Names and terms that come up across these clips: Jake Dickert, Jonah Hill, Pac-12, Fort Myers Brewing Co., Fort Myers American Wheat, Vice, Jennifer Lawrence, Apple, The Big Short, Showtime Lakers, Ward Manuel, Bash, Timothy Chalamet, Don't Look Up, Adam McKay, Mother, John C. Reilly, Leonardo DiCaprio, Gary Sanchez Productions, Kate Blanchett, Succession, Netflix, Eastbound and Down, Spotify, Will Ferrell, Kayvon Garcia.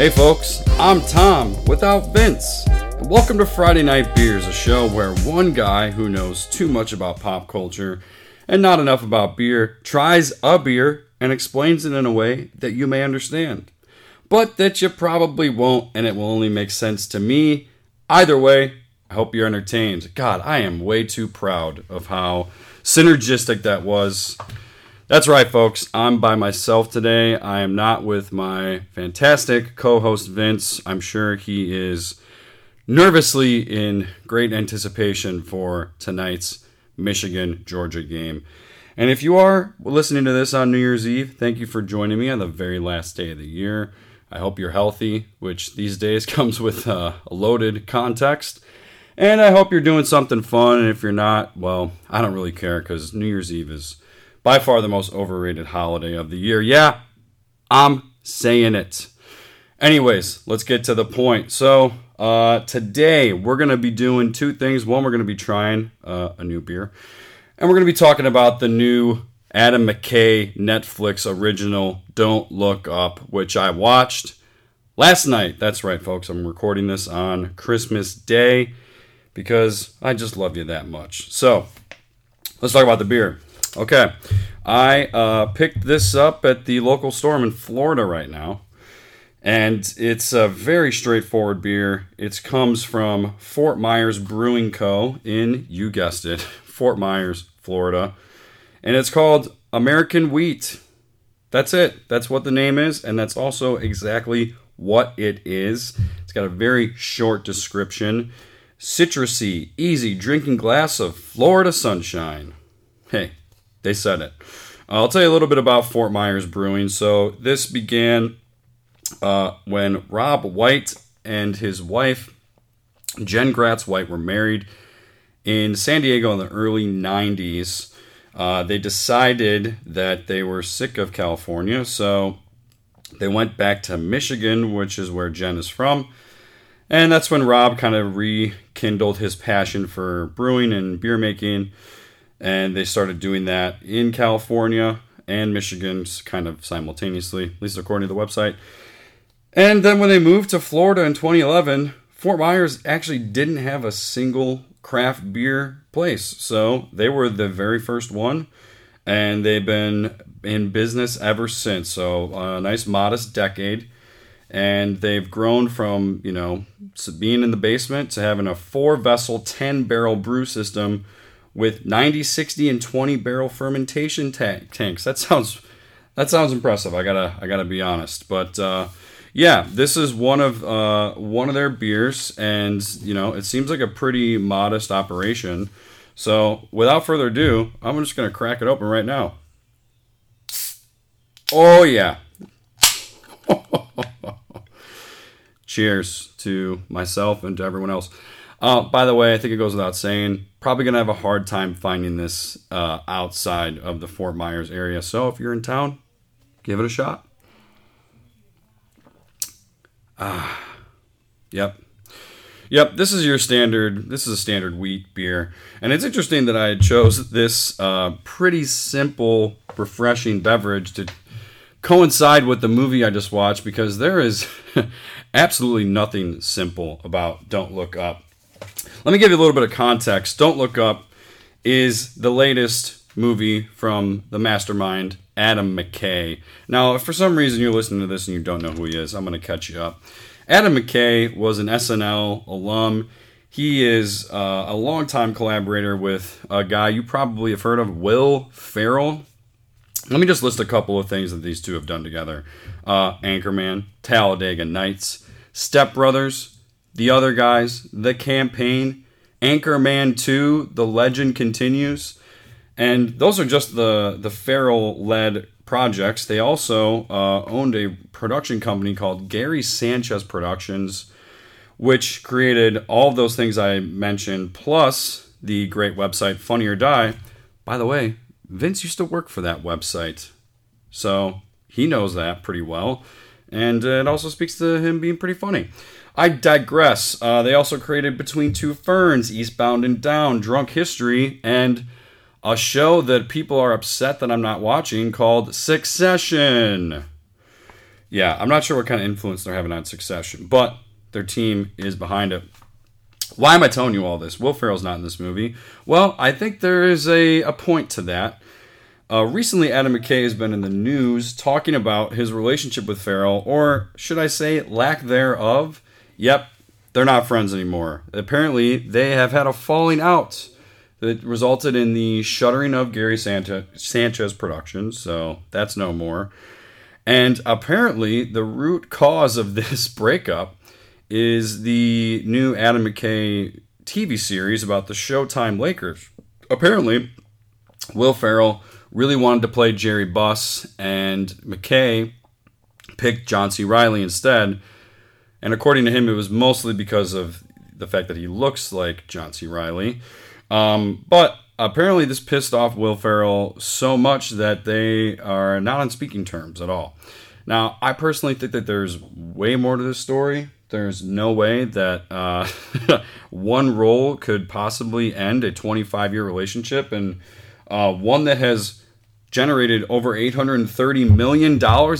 Hey folks, I'm Tom, without Vince. And welcome to Friday Night Beers, a show where one guy who knows too much about pop culture and not enough about beer tries a beer and explains it in a way that you may understand, but that you probably won't, and it will only make sense to me. Either way, I hope you're entertained. God, I am way too proud of how synergistic that was. That's right, folks. I'm by myself today. I am not with my fantastic co-host, Vince. I'm sure he is nervously in great anticipation for tonight's Michigan-Georgia game. And if you are listening to this on New Year's Eve, thank you for joining me on the very last day of the year. I hope you're healthy, which these days comes with a loaded context. And I hope you're doing something fun. And if you're not, well, I don't really care because New Year's Eve is by far the most overrated holiday of the year. Yeah, I'm saying it. Anyways, let's get to the point. So today we're going to be doing two things. One, we're going to be trying a new beer. And we're going to be talking about the new Adam McKay Netflix original, Don't Look Up, which I watched last night. That's right, folks. I'm recording this on Christmas Day because I just love you that much. So let's talk about the beer. Okay, I picked this up at the local store. I'm in Florida right now, and it's a very straightforward beer. It comes from Fort Myers Brewing Co. in, you guessed it, Fort Myers, Florida, and it's called American Wheat. That's it. That's what the name is, and that's also exactly what it is. It's got a very short description. Citrusy, easy drinking glass of Florida sunshine. Hey. They said it. I'll tell you a little bit about Fort Myers Brewing. So this began when Rob White and his wife, Jen Gratz White, were married in San Diego in the early 90s. They decided that they were sick of California, so they went back to Michigan, which is where Jen is from. And that's when Rob kind of rekindled his passion for brewing and beer making. And they started doing that in California and Michigan kind of simultaneously, at least according to the website. And then when they moved to Florida in 2011, Fort Myers actually didn't have a single craft beer place. So they were the very first one, and they've been in business ever since. So a nice modest decade. And they've grown from, you know, being in the basement to having a 4-vessel, 10-barrel brew system with 90, 60, and 20-barrel fermentation tanks. That sounds impressive. I gotta be honest, but yeah, this is one of their beers, and you know it seems like a pretty modest operation. So without further ado, I'm just gonna crack it open right now. Oh yeah! Cheers to myself and to everyone else. By the way, I think it goes without saying, probably going to have a hard time finding this outside of the Fort Myers area. So if you're in town, give it a shot. Yep, this is a standard wheat beer. And it's interesting that I chose this pretty simple, refreshing beverage to coincide with the movie I just watched, because there is absolutely nothing simple about Don't Look Up. Let me give you a little bit of context. Don't Look Up is the latest movie from the mastermind, Adam McKay. Now, if for some reason you're listening to this and you don't know who he is, I'm going to catch you up. Adam McKay was an SNL alum. He is a longtime collaborator with a guy you probably have heard of, Will Ferrell. Let me just list a couple of things that these two have done together. Anchorman, Talladega Nights, Step Brothers, The Other Guys, The Campaign, Anchorman 2, The Legend Continues. And those are just the Ferrell-led projects. They also owned a production company called Gary Sanchez Productions, which created all those things I mentioned, plus the great website Funny or Die. By the way, Vince used to work for that website, so he knows that pretty well. And it also speaks to him being pretty funny. I digress. They also created Between Two Ferns, Eastbound and Down, Drunk History, and a show that people are upset that I'm not watching called Succession. yeah, I'm not sure what kind of influence they're having on Succession, but their team is behind it. Why am I telling you all this? Will Ferrell's not in this movie. Well, I think there is a point to that. Recently, Adam McKay has been in the news talking about his relationship with Ferrell, or should I say lack thereof. Yep, they're not friends anymore. Apparently, they have had a falling out that resulted in the shuttering of Gary Sanchez Productions, so that's no more. And apparently, the root cause of this breakup is the new Adam McKay TV series about the Showtime Lakers. Apparently, Will Ferrell really wanted to play Jerry Buss, and McKay picked John C. Reilly instead. And according to him, it was mostly because of the fact that he looks like John C. Reilly. But apparently this pissed off Will Ferrell so much that they are not on speaking terms at all. Now, I personally think that there's way more to this story. There's no way that one role could possibly end a 25-year relationship, and one that has generated over $830 million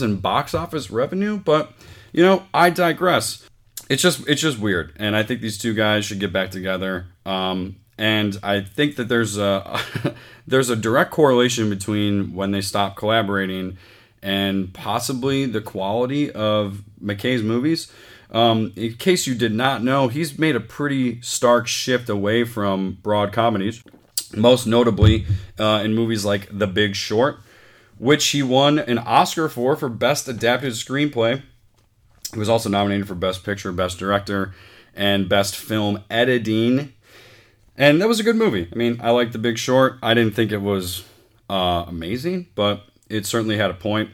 in box office revenue. But, you know, I digress. It's just weird, and I think these two guys should get back together. And I think that there's a direct correlation between when they stop collaborating and possibly the quality of McKay's movies. In case you did not know, he's made a pretty stark shift away from broad comedies, most notably in movies like The Big Short, which he won an Oscar for Best Adapted Screenplay. He was also nominated for Best Picture, Best Director, and Best Film Editing. And that was a good movie. I mean, I liked The Big Short. I didn't think it was amazing, but it certainly had a point.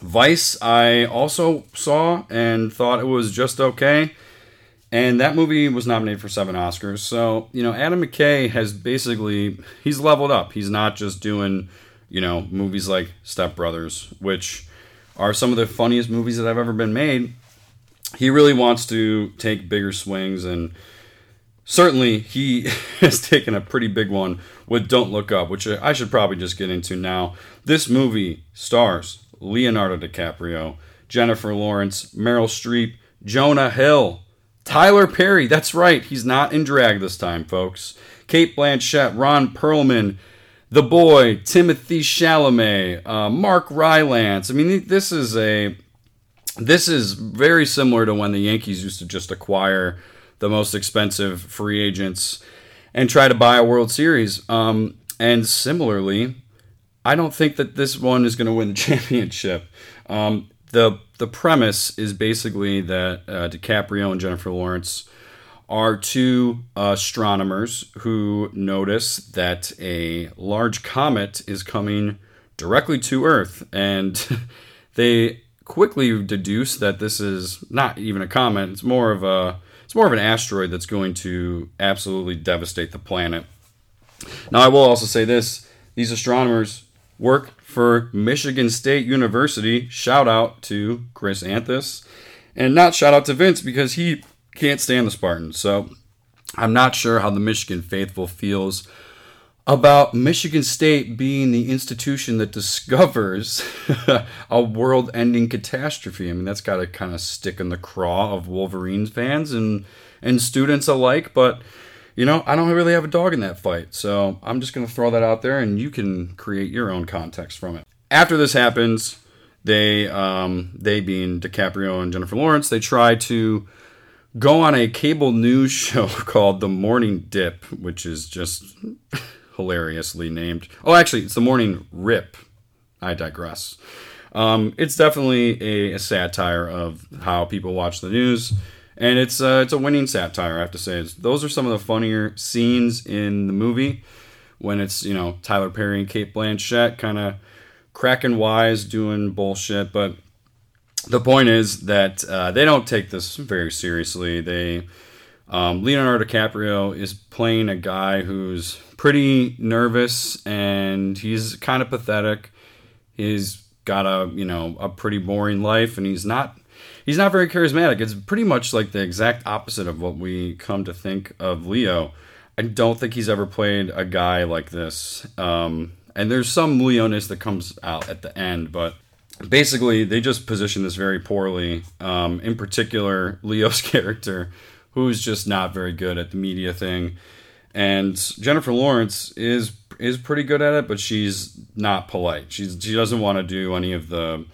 Vice, I also saw and thought it was just okay. And that movie was nominated for 7 Oscars. So, you know, Adam McKay has basically, he's leveled up. He's not just doing, you know, movies like Step Brothers, which are some of the funniest movies that I've ever been made. He really wants to take bigger swings, and certainly he has taken a pretty big one with Don't Look Up, which I should probably just get into now. This movie stars Leonardo DiCaprio, Jennifer Lawrence, Meryl Streep, Jonah Hill, Tyler Perry, that's right, he's not in drag this time, folks, Kate Blanchett, Ron Perlman, The Boy, Timothy Chalamet, Mark Rylance. I mean, this is very similar to when the Yankees used to just acquire the most expensive free agents and try to buy a World Series. And similarly, I don't think that this one is going to win the championship. The premise is basically that DiCaprio and Jennifer Lawrence are two astronomers who notice that a large comet is coming directly to Earth. And they quickly deduce that this is not even a comet. It's more of an asteroid that's going to absolutely devastate the planet. Now, I will also say this. These astronomers work for Michigan State University. Shout out to Chris Anthus. And not shout out to Vince, because he can't stand the Spartans. So I'm not sure how the Michigan faithful feels about Michigan State being the institution that discovers a world-ending catastrophe. I mean, that's got to kind of stick in the craw of Wolverines fans and students alike. But, you know, I don't really have a dog in that fight. So I'm just going to throw that out there, and you can create your own context from it. After this happens, they being DiCaprio and Jennifer Lawrence, they try to go on a cable news show called The Morning Dip, which is just hilariously named. Oh, actually, it's The Morning Rip. I digress. It's definitely a satire of how people watch the news, and it's a winning satire, I have to say. Those are some of the funnier scenes in the movie, when it's, you know, Tyler Perry and Kate Blanchett kind of cracking wise, doing bullshit, but the point is that they don't take this very seriously. Leonardo DiCaprio is playing a guy who's pretty nervous, and he's kind of pathetic. He's got a pretty boring life, and he's not very charismatic. It's pretty much like the exact opposite of what we come to think of Leo. I don't think he's ever played a guy like this. And there's some Leo-ness that comes out at the end, but basically, they just position this very poorly. In particular, Leo's character, who's just not very good at the media thing. And Jennifer Lawrence is pretty good at it, but she's not polite. She doesn't want to do any of the,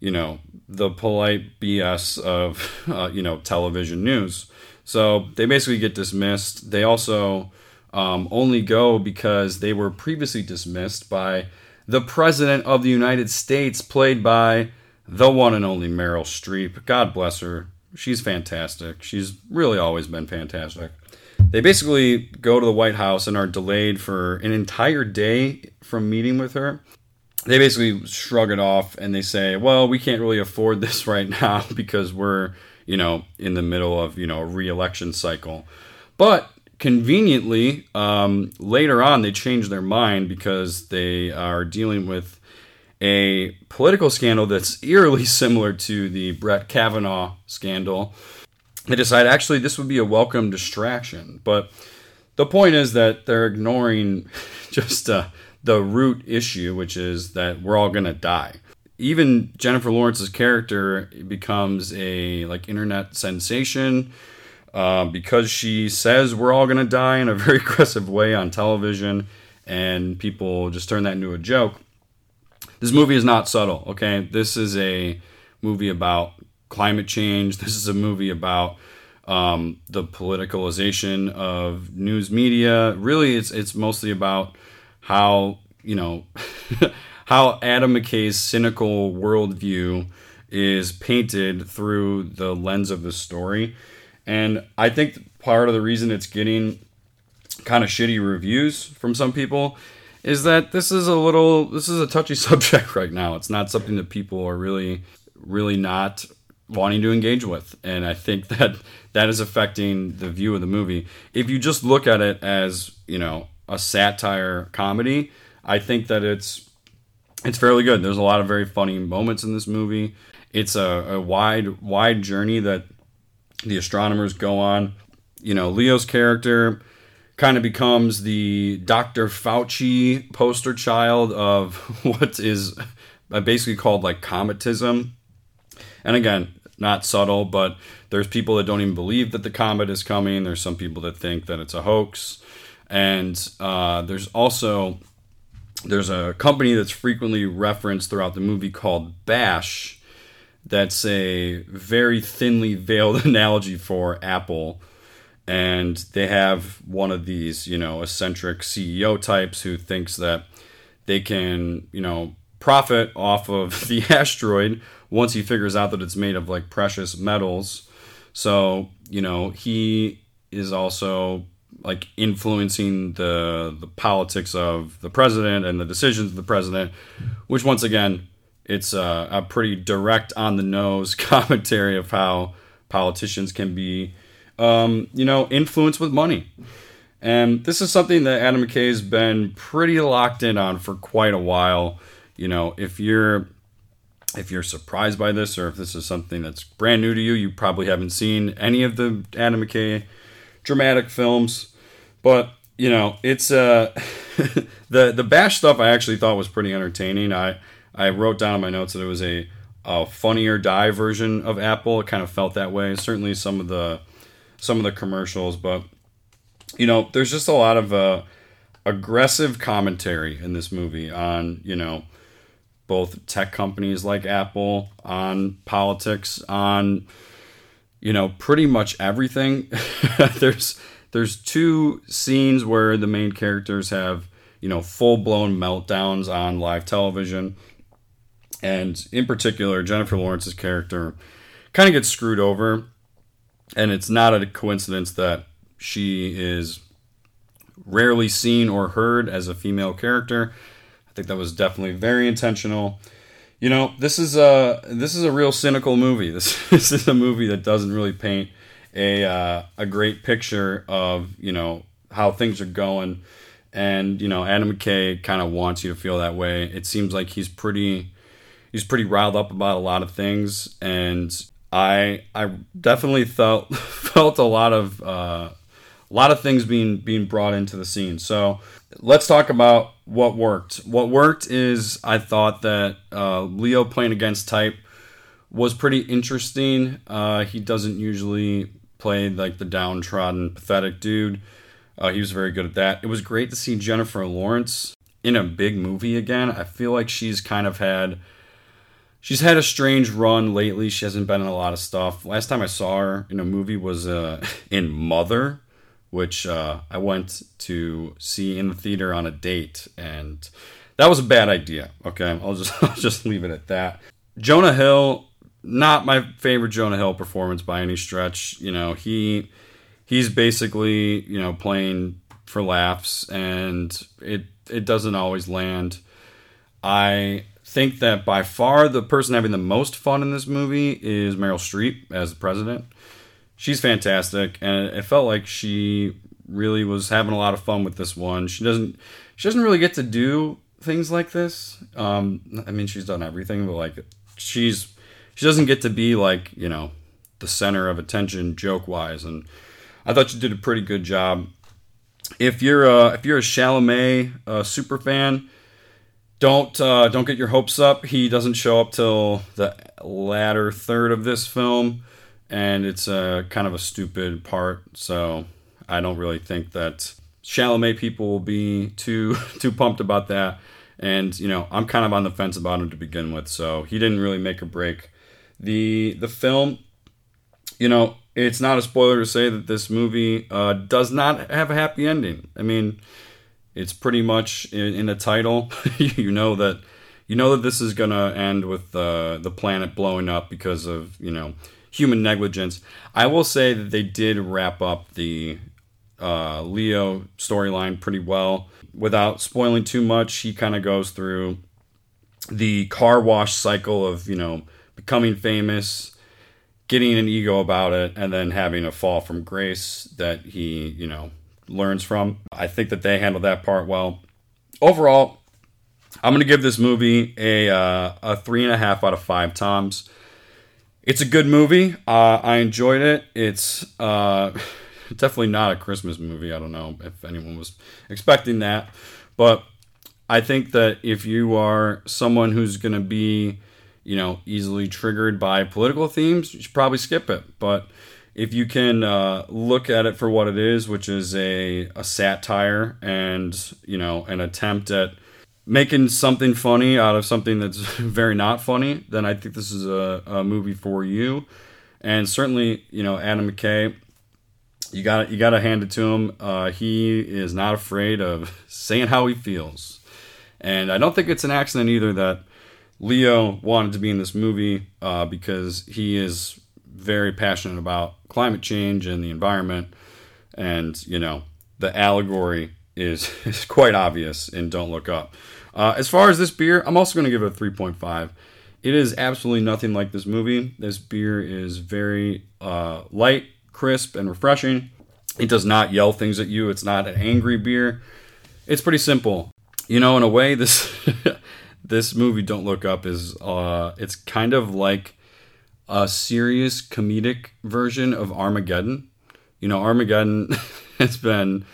you know, the polite BS of, you know, television news. So they basically get dismissed. They also only go because they were previously dismissed by the President of the United States, played by the one and only Meryl Streep. God bless her. She's fantastic. She's really always been fantastic. They basically go to the White House and are delayed for an entire day from meeting with her. They basically shrug it off and they say, well, we can't really afford this right now because we're, you know, in the middle of, you know, a re-election cycle. But conveniently, later on, they change their mind because they are dealing with a political scandal that's eerily similar to the Brett Kavanaugh scandal. They decide, actually, this would be a welcome distraction. But the point is that they're ignoring just the root issue, which is that we're all going to die. Even Jennifer Lawrence's character becomes a like internet sensation because she says we're all going to die in a very aggressive way on television, and people just turn that into a joke. This movie is not subtle, okay? This is a movie about climate change. This is a movie about the politicalization of news media. Really, it's mostly about how, you know, how Adam McKay's cynical worldview is painted through the lens of the story. And I think part of the reason it's getting kind of shitty reviews from some people is that this is a touchy subject right now. It's not something that people are really not wanting to engage with. And I think that is affecting the view of the movie. If you just look at it as, you know, a satire comedy, I think that it's fairly good. There's a lot of very funny moments in this movie. It's a wide journey that the astronomers go on. You know, Leo's character kind of becomes the Dr. Fauci poster child of what is basically called like cometism. And again, not subtle, but there's people that don't even believe that the comet is coming. There's some people that think that it's a hoax. And there's a company that's frequently referenced throughout the movie called Bash. That's a very thinly veiled analogy for Apple. And they have one of these, you know, eccentric CEO types who thinks that they can, you know, profit off of the asteroid once he figures out that it's made of like precious metals. So, you know, he is also like influencing the politics of the president and the decisions of the president, which once again, it's a pretty direct on the nose commentary of how politicians can be, you know, influenced with money. And this is something that Adam McKay has been pretty locked in on for quite a while. You know, if you're surprised by this, or if this is something that's brand new to you, you probably haven't seen any of the Adam McKay dramatic films. But, you know, it's the Bash stuff I actually thought was pretty entertaining. I wrote down in my notes that it was a Funny or Die version of Apple. It kind of felt that way. Certainly some of the commercials, but you know, there's just a lot of aggressive commentary in this movie on, you know, both tech companies like Apple, on politics, on, you know, pretty much everything. There's two scenes where the main characters have, you know, full-blown meltdowns on live television. And in particular, Jennifer Lawrence's character kind of gets screwed over. And it's not a coincidence that she is rarely seen or heard as a female character. I think that was definitely very intentional. You know, this is a real cynical movie. This is a movie that doesn't really paint a great picture of, you know, how things are going. And, you know, Adam McKay kind of wants you to feel that way. It seems like he's pretty riled up about a lot of things. And I definitely felt a lot of a lot of things being brought into the scene. So let's talk about what worked. What worked is I thought that Leo playing against type was pretty interesting. He doesn't usually play like the downtrodden, pathetic dude. He was very good at that. It was great to see Jennifer Lawrence in a big movie again. I feel like she's kind of had... she's had a strange run lately. She hasn't been in a lot of stuff. Last time I saw her in a movie was in Mother, which I went to see in the theater on a date, and that was a bad idea. Okay, I'll just leave it at that. Jonah Hill, not my favorite Jonah Hill performance by any stretch. You know, he's basically, you know, playing for laughs, and it doesn't always land. I think that by far the person having the most fun in this movie is Meryl Streep as the president. She's fantastic, and it felt like she really was having a lot of fun with this one. She doesn't really get to do things like this. I mean, she's done everything, but like she doesn't get to be like, you know, the center of attention joke wise. And I thought she did a pretty good job. If you're a Chalamet super fan, Don't get your hopes up. He doesn't show up till the latter third of this film, and it's a kind of a stupid part. So I don't really think that Chalamet people will be too pumped about that. And you know, I'm kind of on the fence about him to begin with. So he didn't really make or break the film. You know, it's not a spoiler to say that this movie does not have a happy ending. I mean, it's pretty much in the title. you know that this is gonna end with the planet blowing up because of, you know, human negligence. I will say that they did wrap up the Leo storyline pretty well without spoiling too much. He kind of goes through the car wash cycle of, you know, becoming famous, getting an ego about it, and then having a fall from grace that he, you know, learns from. I think that they handled that part well. Overall, I'm going to give this movie a 3.5 out of 5 Toms. It's a good movie. I enjoyed it. It's definitely not a Christmas movie. I don't know if anyone was expecting that, but I think that if you are someone who's going to be, you know, easily triggered by political themes, you should probably skip it. But if you can look at it for what it is, which is a satire and, you know, an attempt at making something funny out of something that's very not funny, then I think this is a movie for you. And certainly, you know, Adam McKay, you got to hand it to him. He is not afraid of saying how he feels. And I don't think it's an accident either that Leo wanted to be in this movie because he is very passionate about climate change and the environment, and you know, the allegory is quite obvious in Don't Look Up. As far as this beer, I'm also going to give it a 3.5. It is absolutely nothing like this movie. This beer is very light, crisp, and refreshing. It does not yell things at you. It's not an angry beer. It's pretty simple. You know, in a way, this this movie Don't Look Up is it's kind of like a serious comedic version of Armageddon. You know, Armageddon has been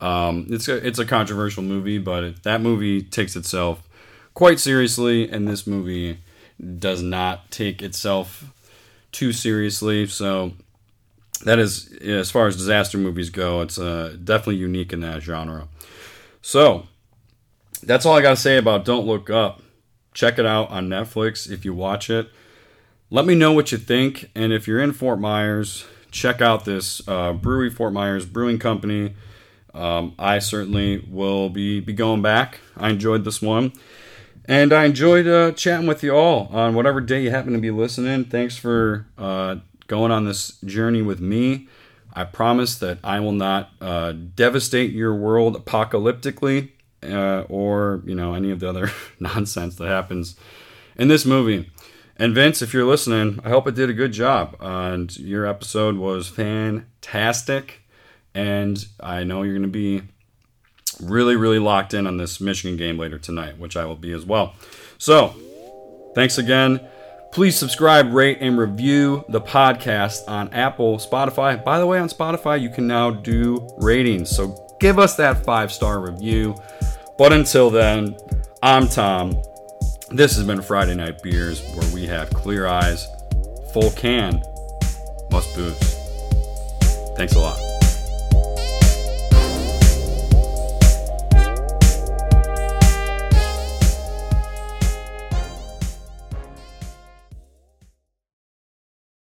it's a controversial movie, but that movie takes itself quite seriously, and this movie does not take itself too seriously. So that is, as far as disaster movies go, it's definitely unique in that genre. So that's all I gotta say about Don't Look Up. Check it out on Netflix if you watch it. Let me know what you think, and if you're in Fort Myers, check out this brewery, Fort Myers Brewing Company. I certainly will be going back. I enjoyed this one, and I enjoyed chatting with you all on whatever day you happen to be listening. Thanks for going on this journey with me. I promise that I will not devastate your world apocalyptically or, you know, any of the other nonsense that happens in this movie. And Vince, if you're listening, I hope I did a good job. And your episode was fantastic. And I know you're going to be really, really locked in on this Michigan game later tonight, which I will be as well. So, thanks again. Please subscribe, rate, and review the podcast on Apple, Spotify. By the way, on Spotify, you can now do ratings. So give us that 5-star review. But until then, I'm Tom. This has been Friday Night Beers, where we have clear eyes, full can, must booze. Thanks a lot.